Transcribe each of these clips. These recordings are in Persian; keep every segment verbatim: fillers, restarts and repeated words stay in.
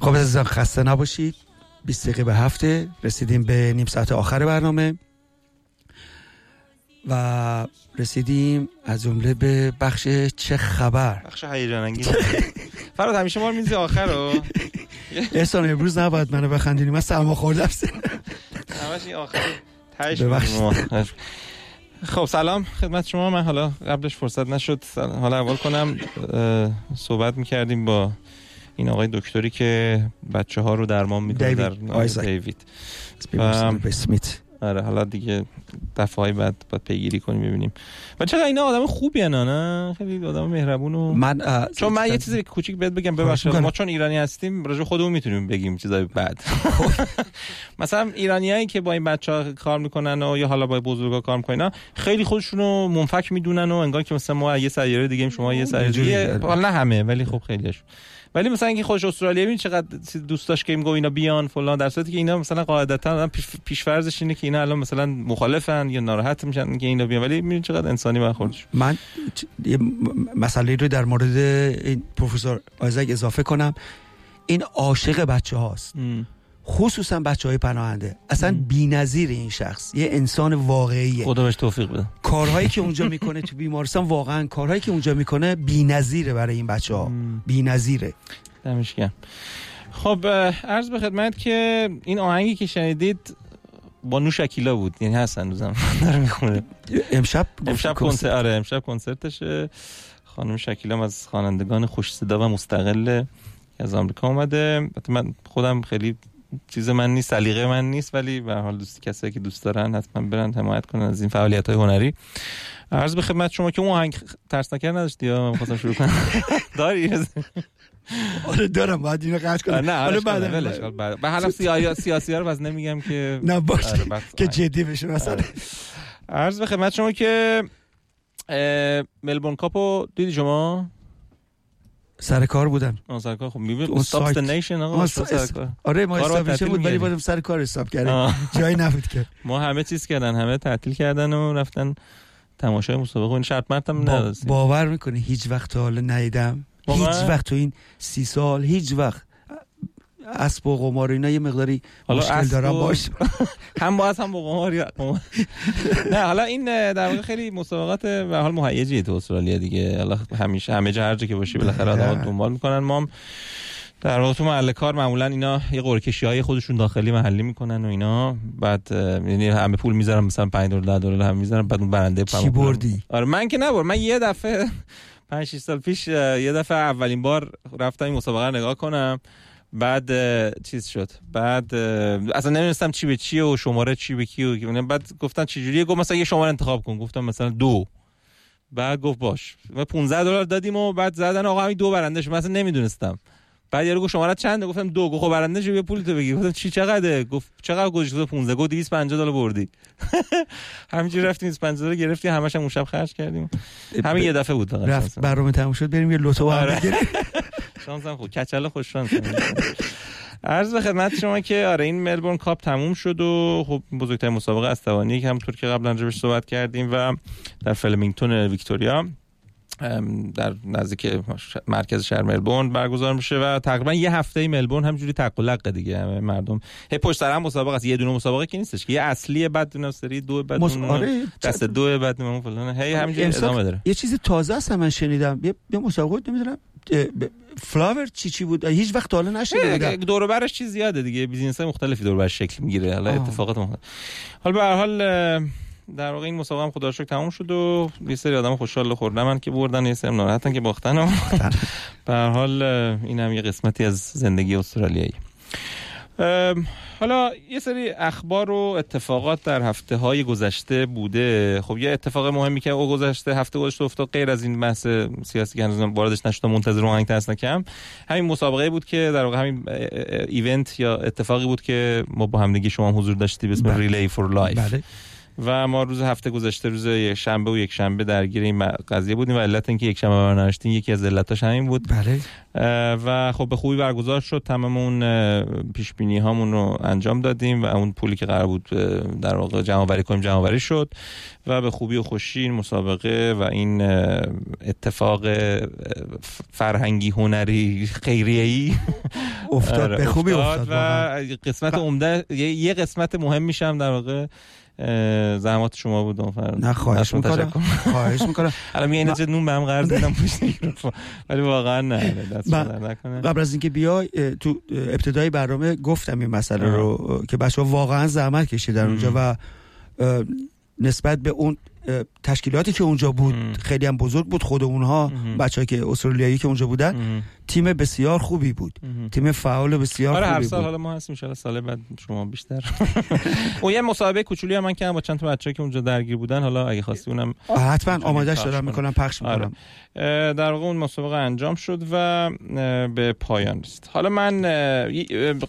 خب عزیزان خسته نباشید. بیست دقیقه به هفته رسیدیم به نیم ساعت آخر برنامه و رسیدیم از جمله به بخش چه خبر، بخش هیجان انگیز. فراد همیشه ما میز آخر رو احسان امروز نباید منو بخندونی، من سرما خوردم همش این آخر تهش. خب سلام خدمت شما. من حالا قبلش فرصت نشد حالا اول کنم. صحبت میکردیم با این آقای دکتری که بچه ها رو درمان میکنه در دیوید اسمیت. آره حالا دیگه دفعه‌های بعد بعد پیگیری کنیم ببینیم. و چرا اینا آدم خوبی هن، نه خیلی آدم مهربون و من چون من یه چیزی کوچیک بهت بگم ببخشید، ما چون ایرانی هستیم راجع خودمون میتونیم بگیم چیزای بعد. مثلا ایرانیایی که با این بچه‌ها کار میکنن و یا حالا با بزرگا کار میکنن خیلی خودشونو منفک میدونن و انگار که مثلا ما یه سیاره دیگه ایم شما یه سیاره دیگه، حالا همه ولی خب خیلیش. ولی مثلا اینکه خودش استرالیایی ببین چقدر دوست داشت که میگه اینا بیان فلان، در صورتی که اینا مثلا قاعدتا پیش‌فرضش اینه که اینا الان مثلا مخالفن یا ناراحت میشن که اینا بیان، ولی میبینید چقدر انسانی برخوردش. من یه مسئله رو در مورد این پروفسور آیزاک اضافه کنم. این عاشق بچه‌هاست، خصوصا بچه‌های پناهنده. اصلا بی‌نظیر این شخص، یه انسان واقعیه، خدا بهش توفیق بده. کارهایی که اونجا میکنه تو بیمارستان، واقعا کارهایی که اونجا میکنه بی‌نظیره برای این بچه‌ها، بی‌نظیره. دمش گرم. خب عرض به خدمت که این آهنگی که شنیدید با نوشکیلا بود، یعنی هست هنوزم داره میخونه. امشب امشب کنسرت، آره امشب کنسرتشه. خانم شکیلا از خوانندگان خوش صدا و مستقل از آمریکا اومده. من خودم خیلی چیز من نیست، سلیقه من نیست، ولی به هر حال دوستی کسایی که دوست دارن حتما برن حمایت کنن از این فعالیت‌های هنری. عرض به خدمت شما که اون آهنگ ترس نکرد نداشتی یا می‌خواستم شروع کنم. داری؟ آره دارم، بعد اینو قطع کنم. نه آره بعد ولش کن. به حال سیاسی ها رو باز نمیگم که نه باشه که جدی بشه مثلا. عرض به خدمت شما که ملبورن کاپو دیدی شما؟ سر کار بودم. آه سر کار. خب میبینم استاپ د نیشن آقا سر کار. آره ما استاپش بود ولی بعدم سر کار استاپ کردیم. جایی نبود که. ما همه چیز کردن، همه تعطیل کردن و رفتن تماشای مسابقه. این شرط مرتم نداشت. باور میکنی هیچ وقت تا حالا ندیدم. هیچ وقت تو این سی سال هیچ وقت اسب و قمار اینا یه مقداری مشکل دارم باش. هم با اسب هم با قمار. نه حالا این در واقع خیلی مسابقات به حال مهیجه تو استرالیا دیگه. حالا همیشه همه جا هر جا که باشی بالاخره آدم‌ها دنبال میکنن. ما هم در واقع تو محل کار معمولا اینا یه قرعه‌کشی‌های خودشون داخلی محلی میکنن و اینا، بعد یعنی همه پول میذارن مثلا پنج دلار ده دلار هم میذارن، بعد اون برنده پول بردی. آره من که نبر، من یه دفعه پنج شش سال پیش یه دفعه اولین بار رفتم این مسابقه رو نگاه کنم بعد چیز شد، بعد اصلا نمیدونستم چی به چیه و شماره چی به کیه. بعد گفتن چه جوریه، گفت مثلا یه شماره انتخاب کن، گفتم مثلا دو، بعد گفت باش، و پانزده دلار دادیم و بعد زدن آقا همین دو برنده شد، مثلا نمیدونستم. بعد یارو گفت شماره چنده، گفتم دو، گفت خب برنده شو بیا پولتو بگیر، گفتم چی چقدره، گفت چقدر گذشته پانزده، گفت دویست و پنجاه دلار بردی. همینجوری رفتیم دویست و پنجاه دلار گرفتیم، همش هم اون شب خرج کردیم، همین یه دفعه بود. رفت برنامه تموم شد بریم یه لوتو هم بگیریم. شانسم خوب کچله خوش شانس. عرض به خدمت شما که آره این ملبورن کاپ تموم شد و خب بزرگترین مسابقه استوانی که همونطور که قبلا راجعش صحبت کردیم و در فلمینگتون ویکتوریا در نزدیک مرکز شهر ملبورن برگزار میشه و تقریبا یه هفته ملبورن همجوری تقلق دیگه، همه مردم هی پشت سر هم مسابقه است، یه دونه مسابقه که نیستش که، یه اصلیه بعد دونه سری دو بعد مس... دونه آره... دست دو بعد دونه فلان هی همجوری ادامه داره. یه چیز تازه است من شنیدم، یه, یه مسابقه نمیدونم فلاور چی چی بود، هیچ وقت حالا نشده، دور و برش چیز زیاده دیگه، بیزینس‌های مختلفی دور و برش شکل میگیره، حالا اتفاقات مختلف. حالا به هر حال در واقع این مسابقه هم خدا رو شکر تموم شد و یه سری آدم خوشحال خوردن که بردن، یه سری ناراحتن که باختن. به هر حال این هم یه قسمتی از زندگی استرالیایی. حالا یه سری اخبار و اتفاقات در هفته‌های گذشته بوده. خب یه اتفاق مهمی که او گذشته هفته گذشته افتاد غیر از این بحث سیاسی که هنوز واردش نشده، منتظر آهنگ هست نکم، همین مسابقه بود که در واقع همین ایونت یا اتفاقی بود که ما با همدیگه شما هم حضور داشتیم به اسم ریلی فور لایف. بله. و ما روز هفته گذشته روز یک شنبه و یک شنبه درگیر این قضیه بودیم و علت اینکه یک شنبه برنامه‌ریزی یکی از علتاش همین بود. بله. و خب به خوبی برگزار شد، تمام اون پیش بینی هامون رو انجام دادیم و اون پولی که قرار بود در واقع جمع آوری کنیم جمع آوری شد و به خوبی و خوشی این مسابقه و این اتفاق فرهنگی هنری خیریه‌ای افتاد، به خوبی افتاد و قسمت عمده یه قسمت مهم میشم در واقع زحمات شما بود. نه خواهش میکنم خواهش میکنم الان میگه اینجا نون به هم قرض دادم پشت میکروفون، ولی واقعا نه دست در نکنه. قبل از اینکه بیای تو ابتدای برنامه گفتم این مسئله اه. رو که بچه‌ها واقعا زحمت کشیدن اونجا و نسبت به اون تشکیلاتی که اونجا بود ام. خیلی هم بزرگ بود، خود اونها بچه‌ای که استرالیایی که اونجا بودن ام. تیم بسیار خوبی بود، ام. تیم فعال بسیار آره خوبی بود. هر سال حالا ما هستیم ان شاء الله سال بعد شما بیشتر. اون یه مسابقه کوچولی هم من کردم با چند تا بچه‌ای که اونجا درگیر بودن، حالا اگه خواستی اونم حتما آمادهش دارم میکنم پخش میکنم. آره. در واقع اون مسابقه انجام شد و به پایان رسید. حالا من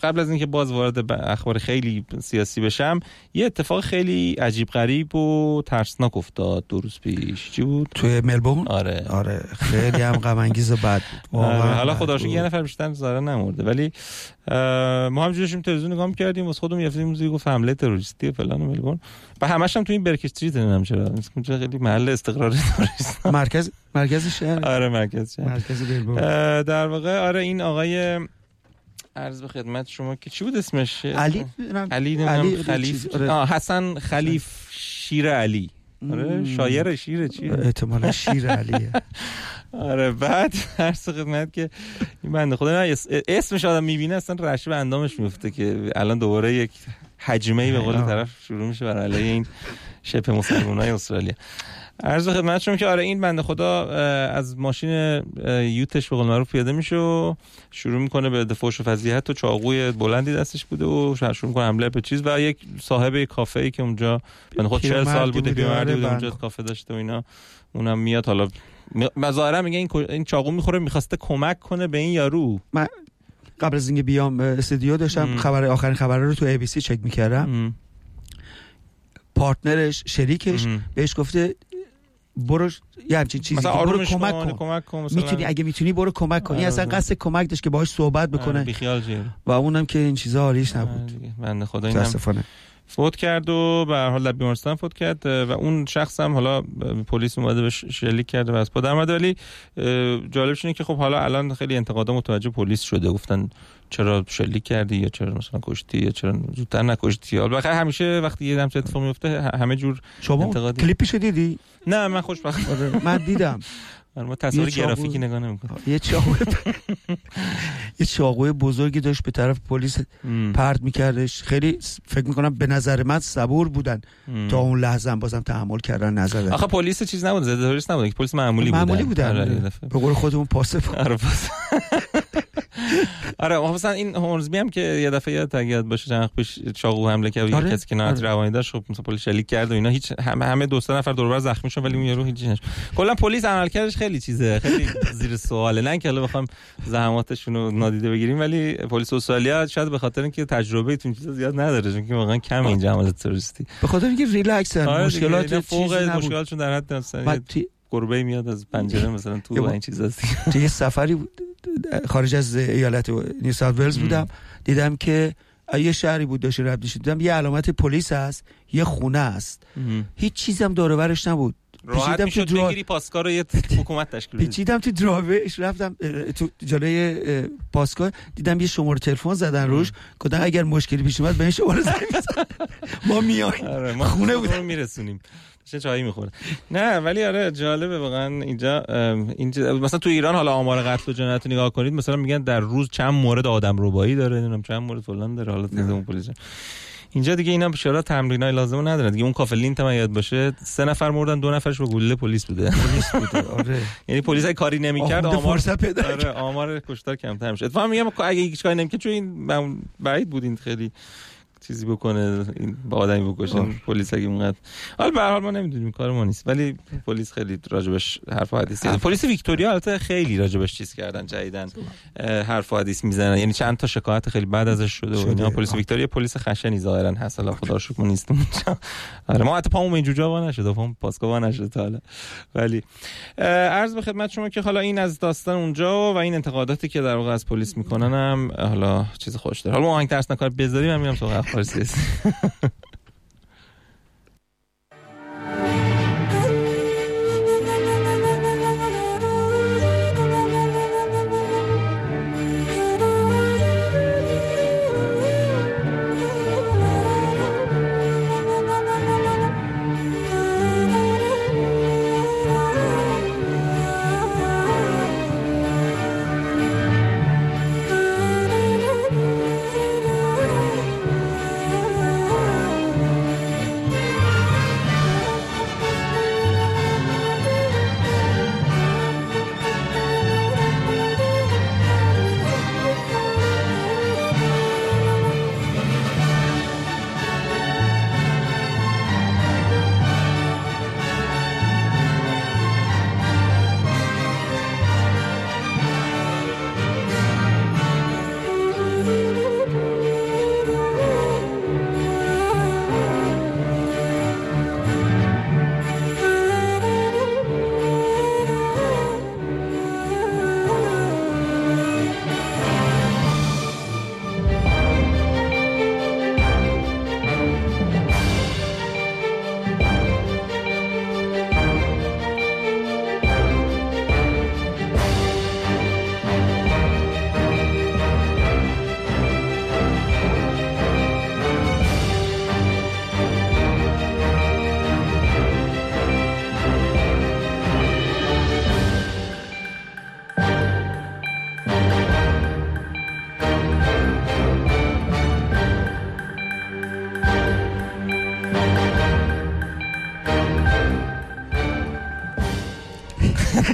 قبل از اینکه باز وارد اخبار خیلی سیاسی بشم، یه اتفاق خیلی عجیب غریب و ترسناک افتاد دو روز پیش. چی بود؟ توی ملبورن؟ آره آره خیلی هم غم انگیز و بد بود. حالا خدا رو شکر یه نفر بیشتر زارا نمرده، ولی ما همجوری داشتیم تلویزیون نگاه می‌کردیم واسه خودمون یه فیلمی گفت حمله تروریستی فلان ملبورن و همش هم توی این برک استریت نمیدونم چرا چه خیلی محل استقرار توریست مرکز مرکز شهر. آره مرکز شهر مرکز ملبورن در واقع. آره این آقای عرض به خدمت شما که چی بود اسمش؟ علی علی نمیدونم خلیف حسن خلیف شیر علی. آره شاعر شیره چیه؟ احتمالاً شیر علیه. آره بعد هر سه خدمت که این بنده خدا نه اسمش آدم میبینه اصلا رشوه اندامش میفته که الان دوباره یک هجمه‌ای به قول طرف شروع میشه برای علیه این شبه مسلمانای استرالیا. عرض به خدمتشون که آره این بنده خدا از ماشین یوتش به قول معروف پیاده میشه و شروع میکنه به دفوش و فضیحت و چاقوی بلندی دستش بوده و شروع میکنه حمله به چیز و یک صاحب یک کافه‌ای که اونجا بنده خود چهل سال بوده بیماری بوده اونجا کافه داشته و اینا، اونم میاد حالا مظاهره میگه این این چاقو میخوره میخواسته کمک کنه به این یارو. من قبل از اینکه بیام استودیو داشتم خبر آخرین خبره رو تو ای بی سی چک میکردم، پارتنرش شریکش ام. بهش گفته برو یه همچین چیزی که برو کمک کن, کن. میتونی اگه میتونی برو کمک کن. این اصلا قصد کمک داشت که باهاش صحبت بکنه و اونم که این چیزا حالیش نبود بنده خدا، اینم فوت کرد و به هر حال در بیمارستان فوت کرد و اون شخص هم حالا پلیس اومده بهش شلیک کرده و از پا در اومده. ولی جالبش اینه که خب حالا الان خیلی انتقادا متوجه پلیس شده، گفتن چرا شلیک کردی یا چرا مثلا کشتی یا چرا زودتر نکشتی. البته همیشه وقتی یه دفعه اتفاق میفته همه جور انتقادی. کلیپش دیدی؟ نه من خوشبختانه من دیدم، ما تصویر گرافیکی نگاه نمی‌کنم. یه چاقو یه چاقوی بزرگی داشت به طرف پلیس پرت می‌کردش. خیلی فکر می‌کنم به نظر من صبور بودن تا اون لحظه، بازم تحمل کردن نظر. آخه پلیس چیز نبود، زده توریست نبود، پلیس معمولی بود. معمولی بود. به قول خودمون پاسه بود. آره مثلا این هورنزبی هم که یه دفعه یاد تگیاد باشه چند پیش چاقو حمله کرد آره. کسی که ناحیه آره. روانی داشت خب مثلا پلیس شلیک کرد و اینا هیچ همه همه دو سه نفر دور بر زخمی شدن ولی اون یارو هیچ نشد. کلا پلیس عملکردش خیلی چیزه خیلی زیر سواله. نه که الان بخوام زحماتشون رو نادیده بگیریم ولی پلیس استرالیا شاید به خاطر اینکه تجربه تون چیزا زیاد نداره چون که واقعا کم اینجا عمل توریستی به خاطر اینکه ریلکسن مشکلات فوق مشکلاتشون در حد مثلا گربه میاد از پنجره مثلا تو این چیزاست. یه سفری خارج از ایالت نیو ساوت ولز بودم دیدم که یه شهری بود داشت رد می‌شد دیدم یه علامت پلیس هست یه خونه است هیچ چیزم دور و برش نبود راحت میشد درا... بگیری پاسکار رو یه حکومت تشکیل بدید. پیچیدم تو دراوهش رفتم تو جلوی پاسکار دیدم یه شماره تلفن زدن روش گفتن اگر مشکلی پیش اومد به این شماره زنگ بزن ما میایم آره، ما خونه بودم میرسونیم چه چایی میخوره. نه ولی آره جالبه واقعا اینجا اینجا مثلا تو ایران حالا آمار قتل و جنایت رو نگاه کنید مثلا میگن در روز چند مورد آدم ربایی داره نمیدونم چند مورد فلان داره حالا تیزمون پلیس اینجا دیگه اینا بیچاره تمرینای لازمو ندارن دیگه. اون کافلین تام یاد باشه سه نفر مردن دو نفرش به گلوله پلیس بوده پلیس بوده آره یعنی پلیس کاری نمی‌کرد آمار فرصت پیدا آره آمار کشتار کمتر میشه. اتفاقا میگم اگه هیچ کاری نمی‌کرد چون این بعید بود این خیلی چیزی بکنه این با آدمی بکشه پلیس اگه اونقدر حالا به هر حال ما نمیدونیم کار ما نیست ولی پلیس خیلی راجبش حرف و حدیث زدن. پلیس ویکتوریا البته خیلی راجبش چیز کردن جدیداً حرف و حدیث میزنن یعنی چند تا شکایت خیلی بد ازش شده و اینا. پلیس ویکتوریا پلیس خشنی ظاهرا هست الله خدا رو شکر نیست آره ما حتی پامون اینجوجا وا نشد پام پاسکا وا نشد تا حالا. ولی عرض به خدمت شما که حالا این از داستان اونجا و این انتقاداتی که در واقع از پلیس میکنن هم حالا چیز خوش داره. حالا ما آهنگ ترس نکار بذاریم من میرم تو Horses.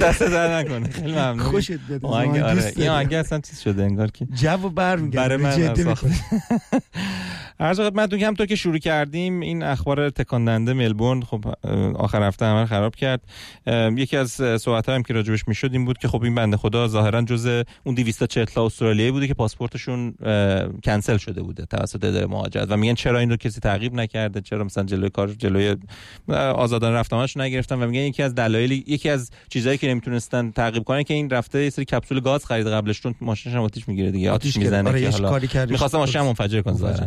دست در نکنه خیلی ممنون خوشت بده آهنگ آره این آهنگ اصلا چیز شده انگار که جو برمیگرده به جدی میخوره. عرض خدمتتون که همونطور که شروع کردیم این اخبار تکاندنده ملبورن خب آخر هفته همه رو خراب کرد. یکی از صحبت‌ها هم که راجبش میشد این بود که خب این بنده خدا ظاهرا جزء اون دویست و چهل تا استرالیایی بوده که پاسپورتشون کنسل شده بوده توسط اداره مهاجرت و میگن چرا این رو کسی تعقیب نکرده چرا مثلا جلوی کار جلوی آزادانه رفتنش نگرفتن و میگن یکی از دلایل یکی از چیزایی که نمیتونستن تعقیب کنن که این رفته یه سری کپسول گاز خرید قبلشون ماشینش هم آتیش میگیره دیگه آتیش میزنه که حالا می‌خواستن ماشینم منفجر کنن ظاهرا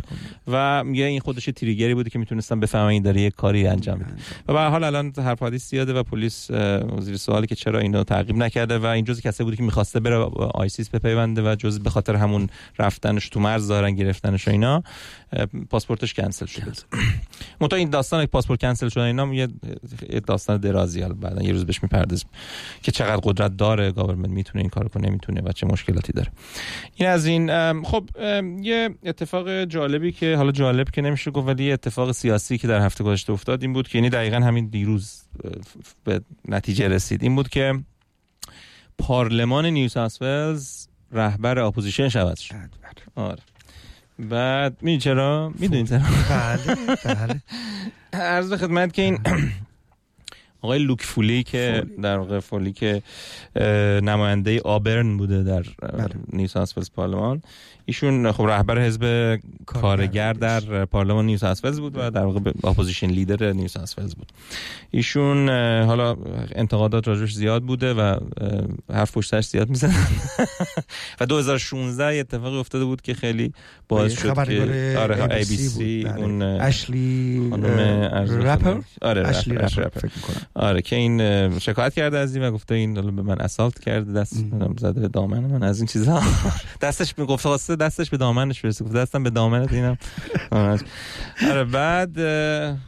و میگه این خودش تریگری بوده که میتونستم بفهمم این داره یه کاری انجام میده و به هر حال الان حرف حدیث زیاده و پلیس زیر سوالی که چرا اینو تعقیب نکرده و این جزء کسایی بوده که میخواسته بره آیسیس بپیونده و جزء به خاطر همون رفتنش تو مرز دارن گرفتنش و اینا پاسپورتش کنسل شده. منتها این داستان پاسپورت کنسل شدن اینا یه داستان درازی حالا بعدن یه روز بهش میپردازیم که چقدر قدرت داره گورنمنت میتونه این کارو کنه میتونه و چه مشکلاتی داره. این از این. خب یه اتفاق جالبی که حالا جالب که نمیشه گفت ولی اتفاق سیاسی که در هفته گذشته افتاد این بود که یعنی دقیقاً همین دیروز به نتیجه رسید این بود که پارلمان نیو ساوت ولز رهبر اپوزیشن شود شد. آره. بعد میدونی چرا؟ میدونی چرا؟ بله بله. عرض به خدمت که این آقای لوک فولی که در واقع فولی که نماینده آبرن بوده در نیو ساوث پارلمان، ایشون خب رهبر حزب کارگر در پارلمان نیو ساوث بود و در واقع اپوزیشن لیدر نیو ساوث بود. ایشون حالا انتقادات راجبش زیاد بوده و حرف پشتش زیاد میزنن و دو هزار و شانزده اتفاقی افتاده بود که خیلی باعث شد که آره ای بی سی اون اشلی رپر آره اشلی رپر فکر کنم آره که این شکایت کرده از این و گفته این به من اسالت کرده، دست منم زده به دامن من از این چیزا، دستش میگفت واسه دستش به دامنش برسه، گفت دستم به دامنت اینم. آره بعد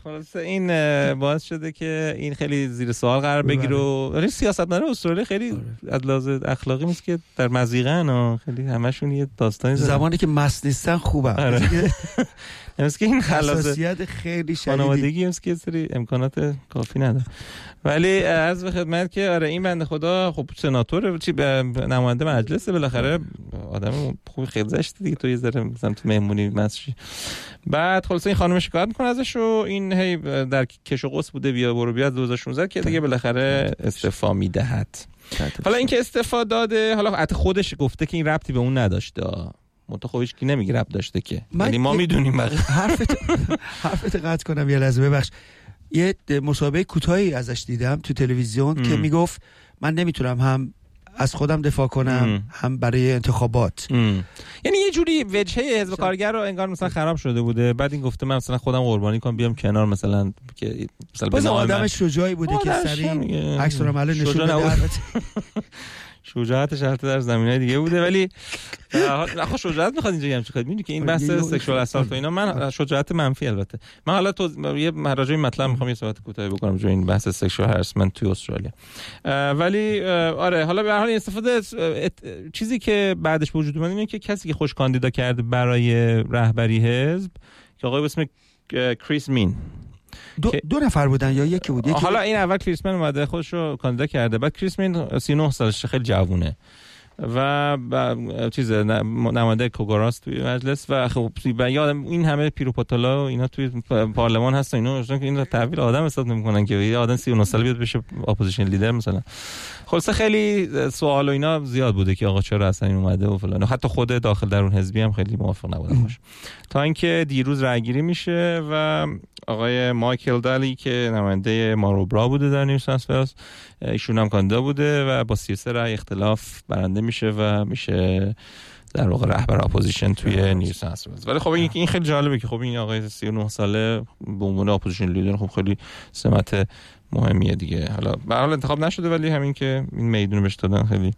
خلاص این باعث شده که این خیلی زیر سوال قرار بگیره. آره سیاستمدار استرالیا خیلی از لحاظ اخلاقی میشه که در مزیقن خیلی همشون یه داستانی زمانی که مست نیستن خوبه. آره. همیشه که این خلاصیت خیلی شدیدی خانوادگی هست که سری امکانات کافی نداره. ولی عرض به خدمت که آره این بنده خدا خب سناتور چی نماینده مجلس بالاخره آدم خوبی خیلی زشته دیگه، تو یه ذره مثلا تو مهمونی مسجد. بعد خلاص این خانم شکایت میکنه ازش و این هی در کش و قوس بوده بیا برو بیا دو هزار و شانزده که دیگه بالاخره استعفا میدهد. حالا اینکه استعفا داده، حالا حتی خودش گفته که این ربطی به اون نداشته. متخویش کی نمیگه رب داشته که، یعنی ما میدونیم. بقیه حرفت حرفت قطع کنم یه لحظه ببخش. یه مسابقه کوتاهی ازش دیدم تو تلویزیون ام. که میگفت من نمیتونم هم از خودم دفاع کنم ام. هم برای انتخابات ام. یعنی یه جوری وجهه حزب کارگر رو انگار مثلا خراب شده بوده، بعد این گفته من مثلا خودم قربانی کنم بیام کنار مثلا که مثلا باز آدمش شجاعی بوده که سری عکس رو ماله نشون داد. شجاعت شرط در زمینه دیگه بوده، ولی آخه شجاعت میخواد اینجا همین چیکار میدونی که این بحث سکشوال اسالت و اینا. من شجاعت منفی البته من حالا تو یه مراجع مطلب میخوام یه صحبت کوتاهی بکنم جو این بحث سکشوال هراسمنت تو استرالیا. ولی آره حالا به هر حال استفاده چیزی که بعدش به وجود اومد اینه که کسی که خوش کاندیدا کرد برای رهبری حزب که آقای به اسم کریس مین، دو, دو نفر بودن یا یکی بود یکی حالا بود. این اول کریس مین اومده خودشو کاندیدا کرده، بعد کریس مین سی و نه سالشه خیلی جوونه و چیز نماینده کوگاراس توی مجلس و خب یادم این همه پیروپاتالا و اینا توی پارلمان هستن، اینا نشون که این تحویل آدم حساب نمیکنن که یه آدم سی و نه ساله بیاد بشه اپوزیشن لیدر مثلا. خلاصه خیلی سوال و اینا زیاد بوده که آقا چرا اصلا این اومده و فلان. حتی خود داخل درون حزبی هم خیلی موافق نبودن باشه تا اینکه دیروز رای گیری میشه و آقای مایکل دالی که نماینده ماروبرا بوده در نیوساسفرس، ایشون هم کاندیدا بوده و با سی و سه رای اختلاف برنده میشه و میشه در واقع رهبر اپوزیشن توی نیو ساوث ولز. ولی خب این خیلی جالبه که خب این آقای سی و نه ساله به عنوان اپوزیشن لیدر خب خیلی سمت مهمیه دیگه. حالا به هر حال انتخاب نشده، ولی همین که این میدونو بهش دادن خیلی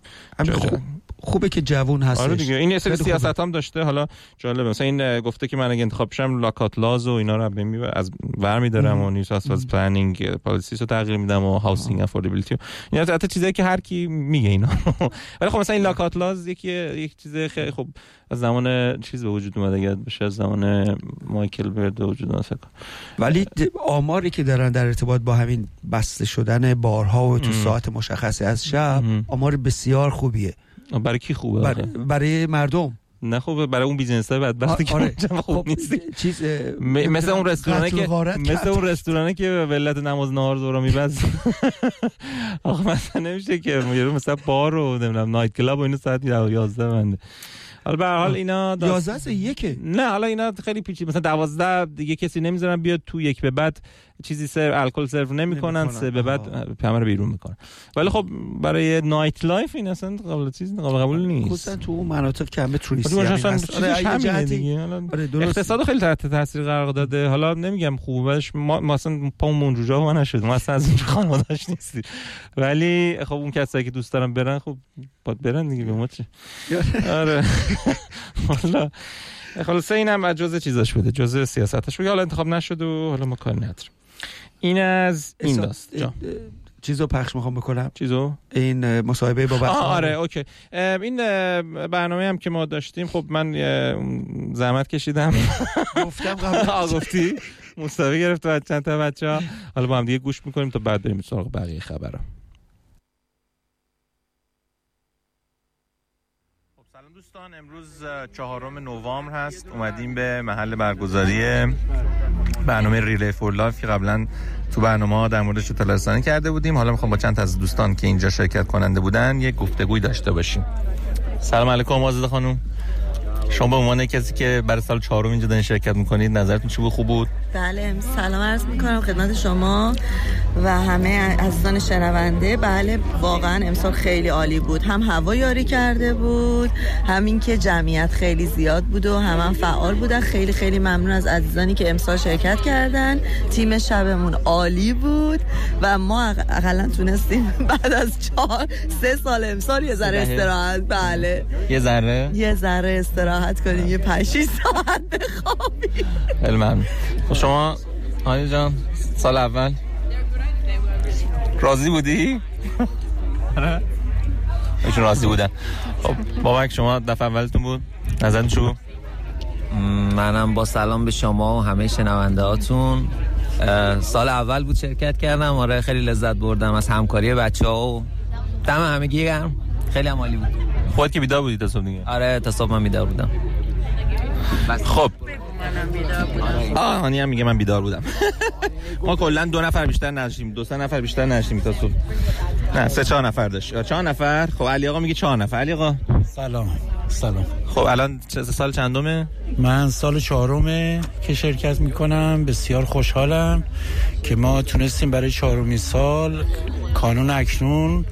خوب خوبه که جوون هستش. آره دیگه این سری سیاست هم داشته. حالا جالبه مثلا این گفته که من اگه انتخاب بشم لاکات لاز و اینا رو بمی از ور میدارم و نیو ساوث ولز پلنینگ پالیسیس رو تغییر میدم و هاوسینگ افوردبیلیتی. اینا البته چیزایی که هر کی میگه اینا. ولی خب مثلا این لاکات لاز یکی یک چیز خیلی خب از زمان چیز به وجود اومده، یاد بشه از زمان مایکل برد به وجود اومده. ولی آماری که دارن در ارتباط با همین بسته شدن بارها و تو ساعت مشخصی از شب، آمار بسیار خوبیه. برای کی خوبه؟ بر... برای مردم نه خوبه، برای اون بیزنس‌ها بدبختی که آره. خوب نیست چیز م... مثل اون رستورانی که مثل اون رستورانی که به علت نماز نهار دورا میبند. آخه مثلا نمیشه که مثلا بار و نمیدونم نایت کلاب و اینو ساعت یازده بنده. حالا به هر حال اینا یازده تا یک نه، حالا اینا خیلی پیچیده مثلا دوازده دیگه کسی نمیذارن بیاد تو، یک به بعد چیزی سر الکل سرو نمیکنن، سه به بعد همه رو بیرون میکنن. ولی خب برای نایت لایف این اصلا قابل چیز قابل قبول نیست، خصوصا تو اون مناطق که همه توریستی هستن. اقتصاد خیلی تحت تاثیر قرار داده. حالا نمیگم خوبش، ما مثلا پام منجوجا ما نشد، ما اصلا از این خانواده‌اش نیستی، ولی خب اون کسایی که دوست دارن برن خب باید برن دیگه، به ما چه. آره والله خلاصه اینم از جزء چیزاش بوده، جزء سیاستش بوده. حالا انتخاب نشد و حالا ما کاری نداریم. این از این داست جا چیزو پخش میخوام بکنم، چیزو این مصاحبه با بخش. آره اوکی. این برنامه هم که ما داشتیم خب من زحمت کشیدم گفتم قبل گفتی مصاحبه گرفت و چند تا بچه‌ها، حالا با هم دیگه گوش میکنیم تا بعد بریم سراغ بقیه خبرها. سلام دوستان، امروز چهارم نوامبر هست. اومدیم به محل برگزاری برنامه ریلی فور لایف که قبلا تو برنامه در موردش اطلاع رسانی کرده بودیم. حالا میخوام با چند تا از دوستان که اینجا شرکت کننده بودن یک گفتگوی داشته باشیم. سلام علیکم آزاده خانم، شما به عنوان کسی که برای سال چهارم اینجا دارین شرکت میکنید نظرتون چی بود؟ خوب بود؟ بله، سلام عرض میکنم خدمت شما و همه عزیزان شنونده. بله واقعا امسال خیلی عالی بود، هم هوا یاری کرده بود، همین که جمعیت خیلی زیاد بود و هم, هم فعال بودن. خیلی خیلی ممنون از عزیزانی که امسال شرکت کردن. تیم شبمون عالی بود و ما اقلا تونستیم بعد از چهار سه سال امسال یه ذره استراحت، بله یه ذره یه ذره استراحت کنیم، یه پنج شش ساعت بخوابیم. خیلی ممنون. شما آنی جان سال اول راضی بودی؟ آره ایشون راضی بودن. بابک شما دفعه اولتون بود، نظرتون چی بود؟ منم با سلام به شما و همه شنونده هاتون، سال اول بود شرکت کردم. آره خیلی لذت بردم از همکاری بچه ها و دم همگی گرم، خیلی هم عالی بود. خودت که بیدار بودی تا صبح دیگه؟ آره تا صبح من بیدار بودم. خب آه هانی هم میگه من بیدار بودم. ما کلا دو نفر بیشتر نداشتیم، دو سه نفر بیشتر نداشتیم تا صبح. نه سه چهار نفر داشت. چهار نفر. خب علی آقا میگه چهار نفر. علی آقا سلام سلام. خب الان سال چندمه؟ من سال چهارمه که شرکت میکنم. بسیار خوشحالم که ما تونستیم برای چهارمین سال کانون اکنون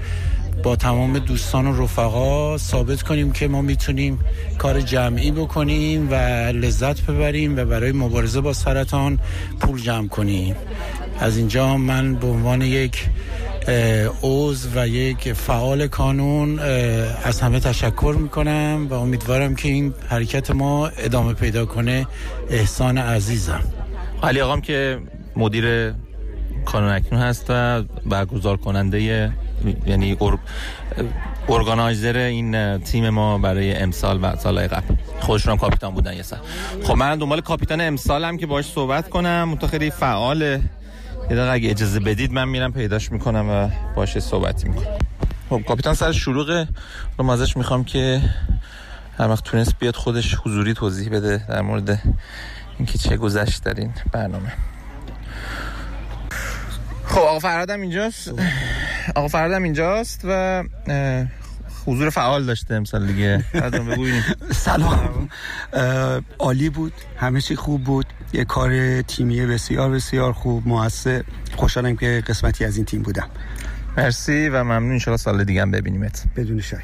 با تمام دوستان و رفقا ثابت کنیم که ما میتونیم کار جمعی بکنیم و لذت ببریم و برای مبارزه با سرطان پول جمع کنیم. از اینجا من به عنوان یک عضو و یک فعال کانون از همه تشکر میکنم و امیدوارم که این حرکت ما ادامه پیدا کنه. احسان عزیزم. علی آقام که مدیر کانون اکنون هست و برگزار کننده یعنی ار... ارگانایزر این تیم ما برای امسال و سالهای قبل، خودشون هم کاپیتان بودن یه سال. خب من دنبال کاپیتان امسالم که باهاش صحبت کنم، اون تا خیلی فعاله. یه دقیقه اگه اجازه بدید من میرم پیداش میکنم و باهاش صحبت میکنم. خب کاپیتان سر شروعه، من ازش میخوام که هر وقت تونست بیاد خودش حضوری توضیح بده در مورد اینکه چه گذشت در این برنامه. خب آقا فرادم اینجاست. آقا فرادم اینجاست و حضور فعال داشته امسال دیگه. فرادم بگوییم. سلام. عالی بود، همه چی خوب بود، یه کار تیمی بسیار بسیار خوب، مؤثر. خوشحالم که قسمتی از این تیم بودم. مرسی و ممنون، ان شاءالله سال دیگه هم ببینیمت. بدون شک.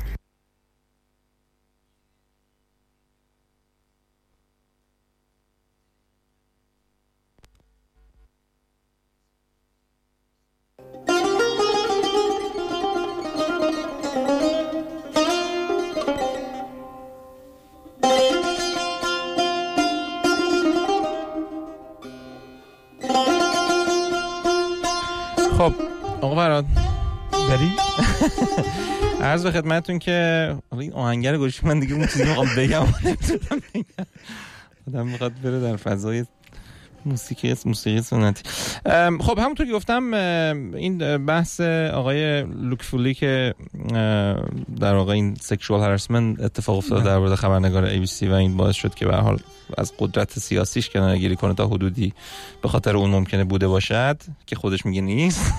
عرض به خدمتتون که این آهنگر گوش من دیگه اون چیزی میخوام بگم نمیتونم بگم، آدم میخواد بره در فضای موسیقی موسیقی سنتی. خب همونطور که گفتم این بحث آقای لوک فولی که در واقع این سکشوال هراسمنت اتفاق افتاد در مورد خبرنگار ای بی سی و این باعث شد که به هر حال از قدرت سیاسیش کنارگیری کنه تا حدودی، به خاطر اون ممکنه بوده باشد که خودش میگه نیست.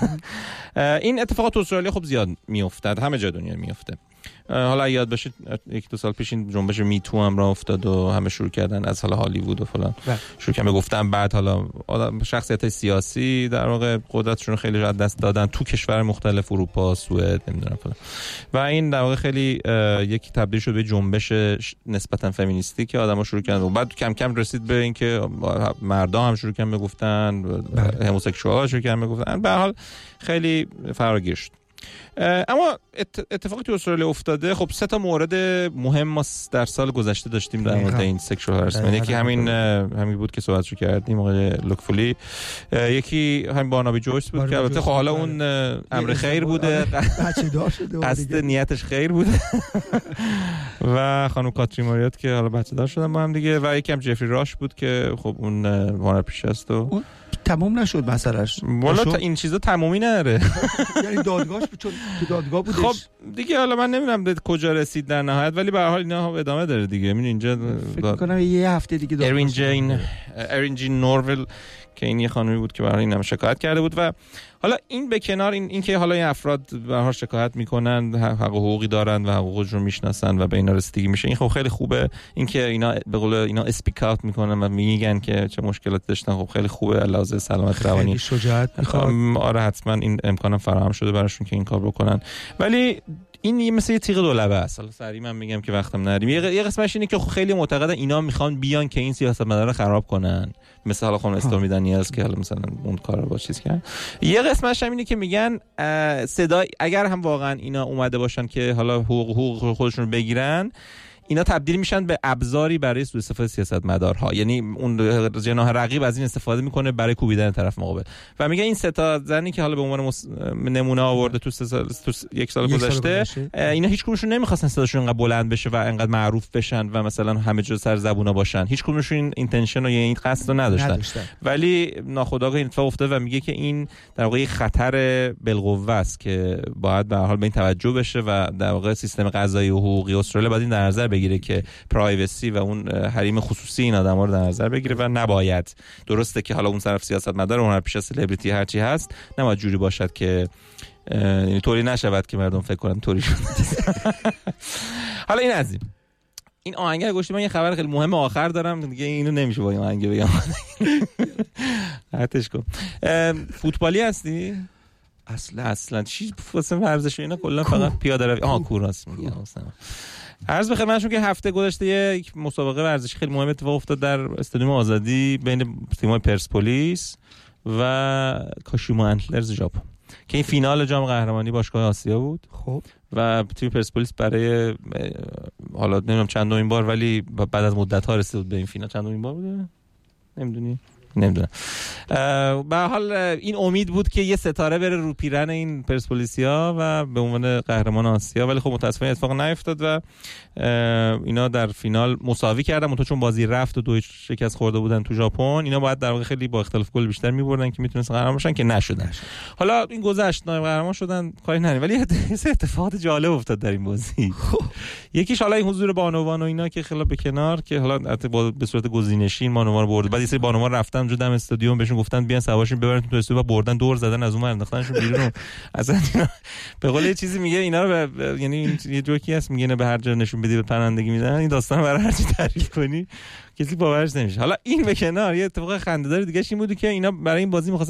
این اتفاقات تو استرالیا خب زیاد میافتاد، همه جا دنیا میافته. حالا یاد باشه یک دو سال پیش این جنبش میتو هم راه افتاد و همه شروع کردن از حالا هالیوود و فلان شروع کردن گفتن. بعد حالا شخصیت‌های سیاسی در واقع قدرتشون خیلی از دست دادن تو کشور مختلف، اروپا، سوئد، نمیدونم فلان، و این در واقع خیلی یک تبدیل شد به جنبش نسبتاً فمینیستی که آدما شروع کردن و بعد کم کم رسید به اینکه مردا هم شروع کردن میگفتن، هموسکشوال‌ها شروع کردن میگفتن. به هر حال خیلی فراگیر شد. اما اتفاقی تو استرالیا افتاده. خب سه تا مورد مهم ما در سال گذشته داشتیم در مورد این سکشوال هراسمنت. یکی همین همین بود که صحبتشو کردیم آقای لوک فولی، یکی همین بارنابی جویس بود که البته خب حالا اون امر خیر بوده، بچه‌دار شده، قصد نیتش خیر بوده، و خانم کاتریماریات که حالا بچه‌دار شدن با هم دیگه، و یکی هم جفری راش بود که خب اون هنرپیشه است و تموم نشد مسئلهش. والا تا این چیزا تمومی نره. یعنی دادگاهش چون تو دادگاه بودش. خب دیگه حالا من نمیدونم کجا رسید در نهایت، ولی به هر حال اینا ادامه داره دیگه. ببین اینجا فکر کنم یه هفته دیگه ارین جین ارین جین نورول که این یه خانمی بود که برای اینم شکایت کرده بود. و حالا این به کنار این اینکه حالا این افراد به هر شکایت میکنن، حق و حقوقی دارن و حقوقشون رو میشناسن و به اینا رسیدگی میشه، این خب خیلی خوبه. اینکه اینا به قول اینا اسپیک اوت میکنن و میگن که چه مشکلاتی داشتن، خب خیلی خوبه. علاوه سلامت روانی شجاعت میخوام، آره حتما این امکانم فراهم شده براشون که این کار بکنن. ولی این مثل یه تیغ دولبه است. حالا سریع من میگم که وقتم نریم. یه قسمتش اینه که خیلی معتقدن اینا میخوان بیان که این سیاستمدارا رو خراب کنن، مثل حالا خانم اسلامی دنیاز که حالا مثلا اون کارا با چیز کرد. یه قسمتش هم اینه که میگن صدا اگر هم واقعا اینا اومده باشن که حالا حقوق حقوق خودشون رو بگیرن، اینا تبدیل میشن به ابزاری برای سوء استفاده سیاستمدارها. یعنی اون جناح رقیب از این استفاده میکنه برای کوبیدن طرف مقابل. و میگه این سه تا زنی که حالا به عنوان مس... نمونه آورده تو, سال... تو س... یک سال گذشته، اینا هیچ کدومشون نمیخواستن صداشون اینقدر بلند بشه و اینقدر معروف بشن و مثلا همه جا سر زبونا باشن. هیچ کدومشون این اینتنشن و یا این قصد رو نداشتن. نداشتن. ولی ناخودآگاه این اتفاق افتاد و میگه که این در واقع خطر بالقوه است که باید به هر حال به این توجه بشه و در واقع سیستم قضایی و حقوقی استرالیا باید این در نظر بگیره که پرایوسی و اون حریم خصوصی این آدم‌ها رو در نظر بگیره و نباید. درسته که حالا اون طرف سیاستمدار، اون هر پیش سلبریتی هر چی هست، نباید جوری باشد که یعنی طوری نشود که مردم فکر کنن طوری شد. حالا این از این این آهنگ گوشتی. من یه خبر خیلی مهم آخر دارم دیگه، اینو نمیشه با این آهنگ بگم. حتش کن. فوتبالی هستی؟ اصلا اصلا چی واسه ورزش اینا کلا فقط پیاده روی. آها کوراس میگم. عرض بخدمتشون که هفته گذشته یک مسابقه ورزشی خیلی مهم اتفاق افتاد در استادیوم آزادی بین تیم‌های پرسپولیس و کاشیما انتلرز ژاپن که این فینال جام قهرمانی باشگاه آسیا بود. خب و تیم پرسپولیس برای حالا نمیدونم چندمین بار، ولی بعد از مدت‌ها رسید بود به این فینال. چندمین بار بوده؟ نمیدونی؟ نمیدونم. به حال این امید بود که یه ستاره بره رو پیرن این پرسپولیسیا و به عنوان قهرمان آسیا، ولی خب متاسفانه اتفاق نیفتاد و اینا در فینال مساوی کردن. اونطور چون بازی رفت و دو شکست خورده بودن تو ژاپن، اینا باید در واقع خیلی با اختلاف گل بیشتر می‌بردن که میتونستن قهرمان بشن که نشدن. حالا این گذشت، نایب قهرمان شدن، کاری نداریم. ولی یه اتفاق جالب افتاد در این بازی. یکیش حالا این حضور بانوان و اینا که خلاف به کنار، که حالا به صورت گزینشی بانوان برد. بعد یه سری بانوان رفتن جو دم استادیوم، بهشون گفتن بیان سوارشون ببرنتون تو استادیوم و بردن، دور زدن، از اون ور انداختنشون بیرون. اصلا به قول یه چیزی میگه اینا رو به... یعنی یه جوکی هست میگه نه به هر جا نشون بدی به پرندگی میدن. این داستان برای هر چی تعریف کنی کسی باورش نمیشه. حالا این به کنار، یه اتفاق خنده‌دار دیگه این بود که اینا برای این بازی می‌خواستن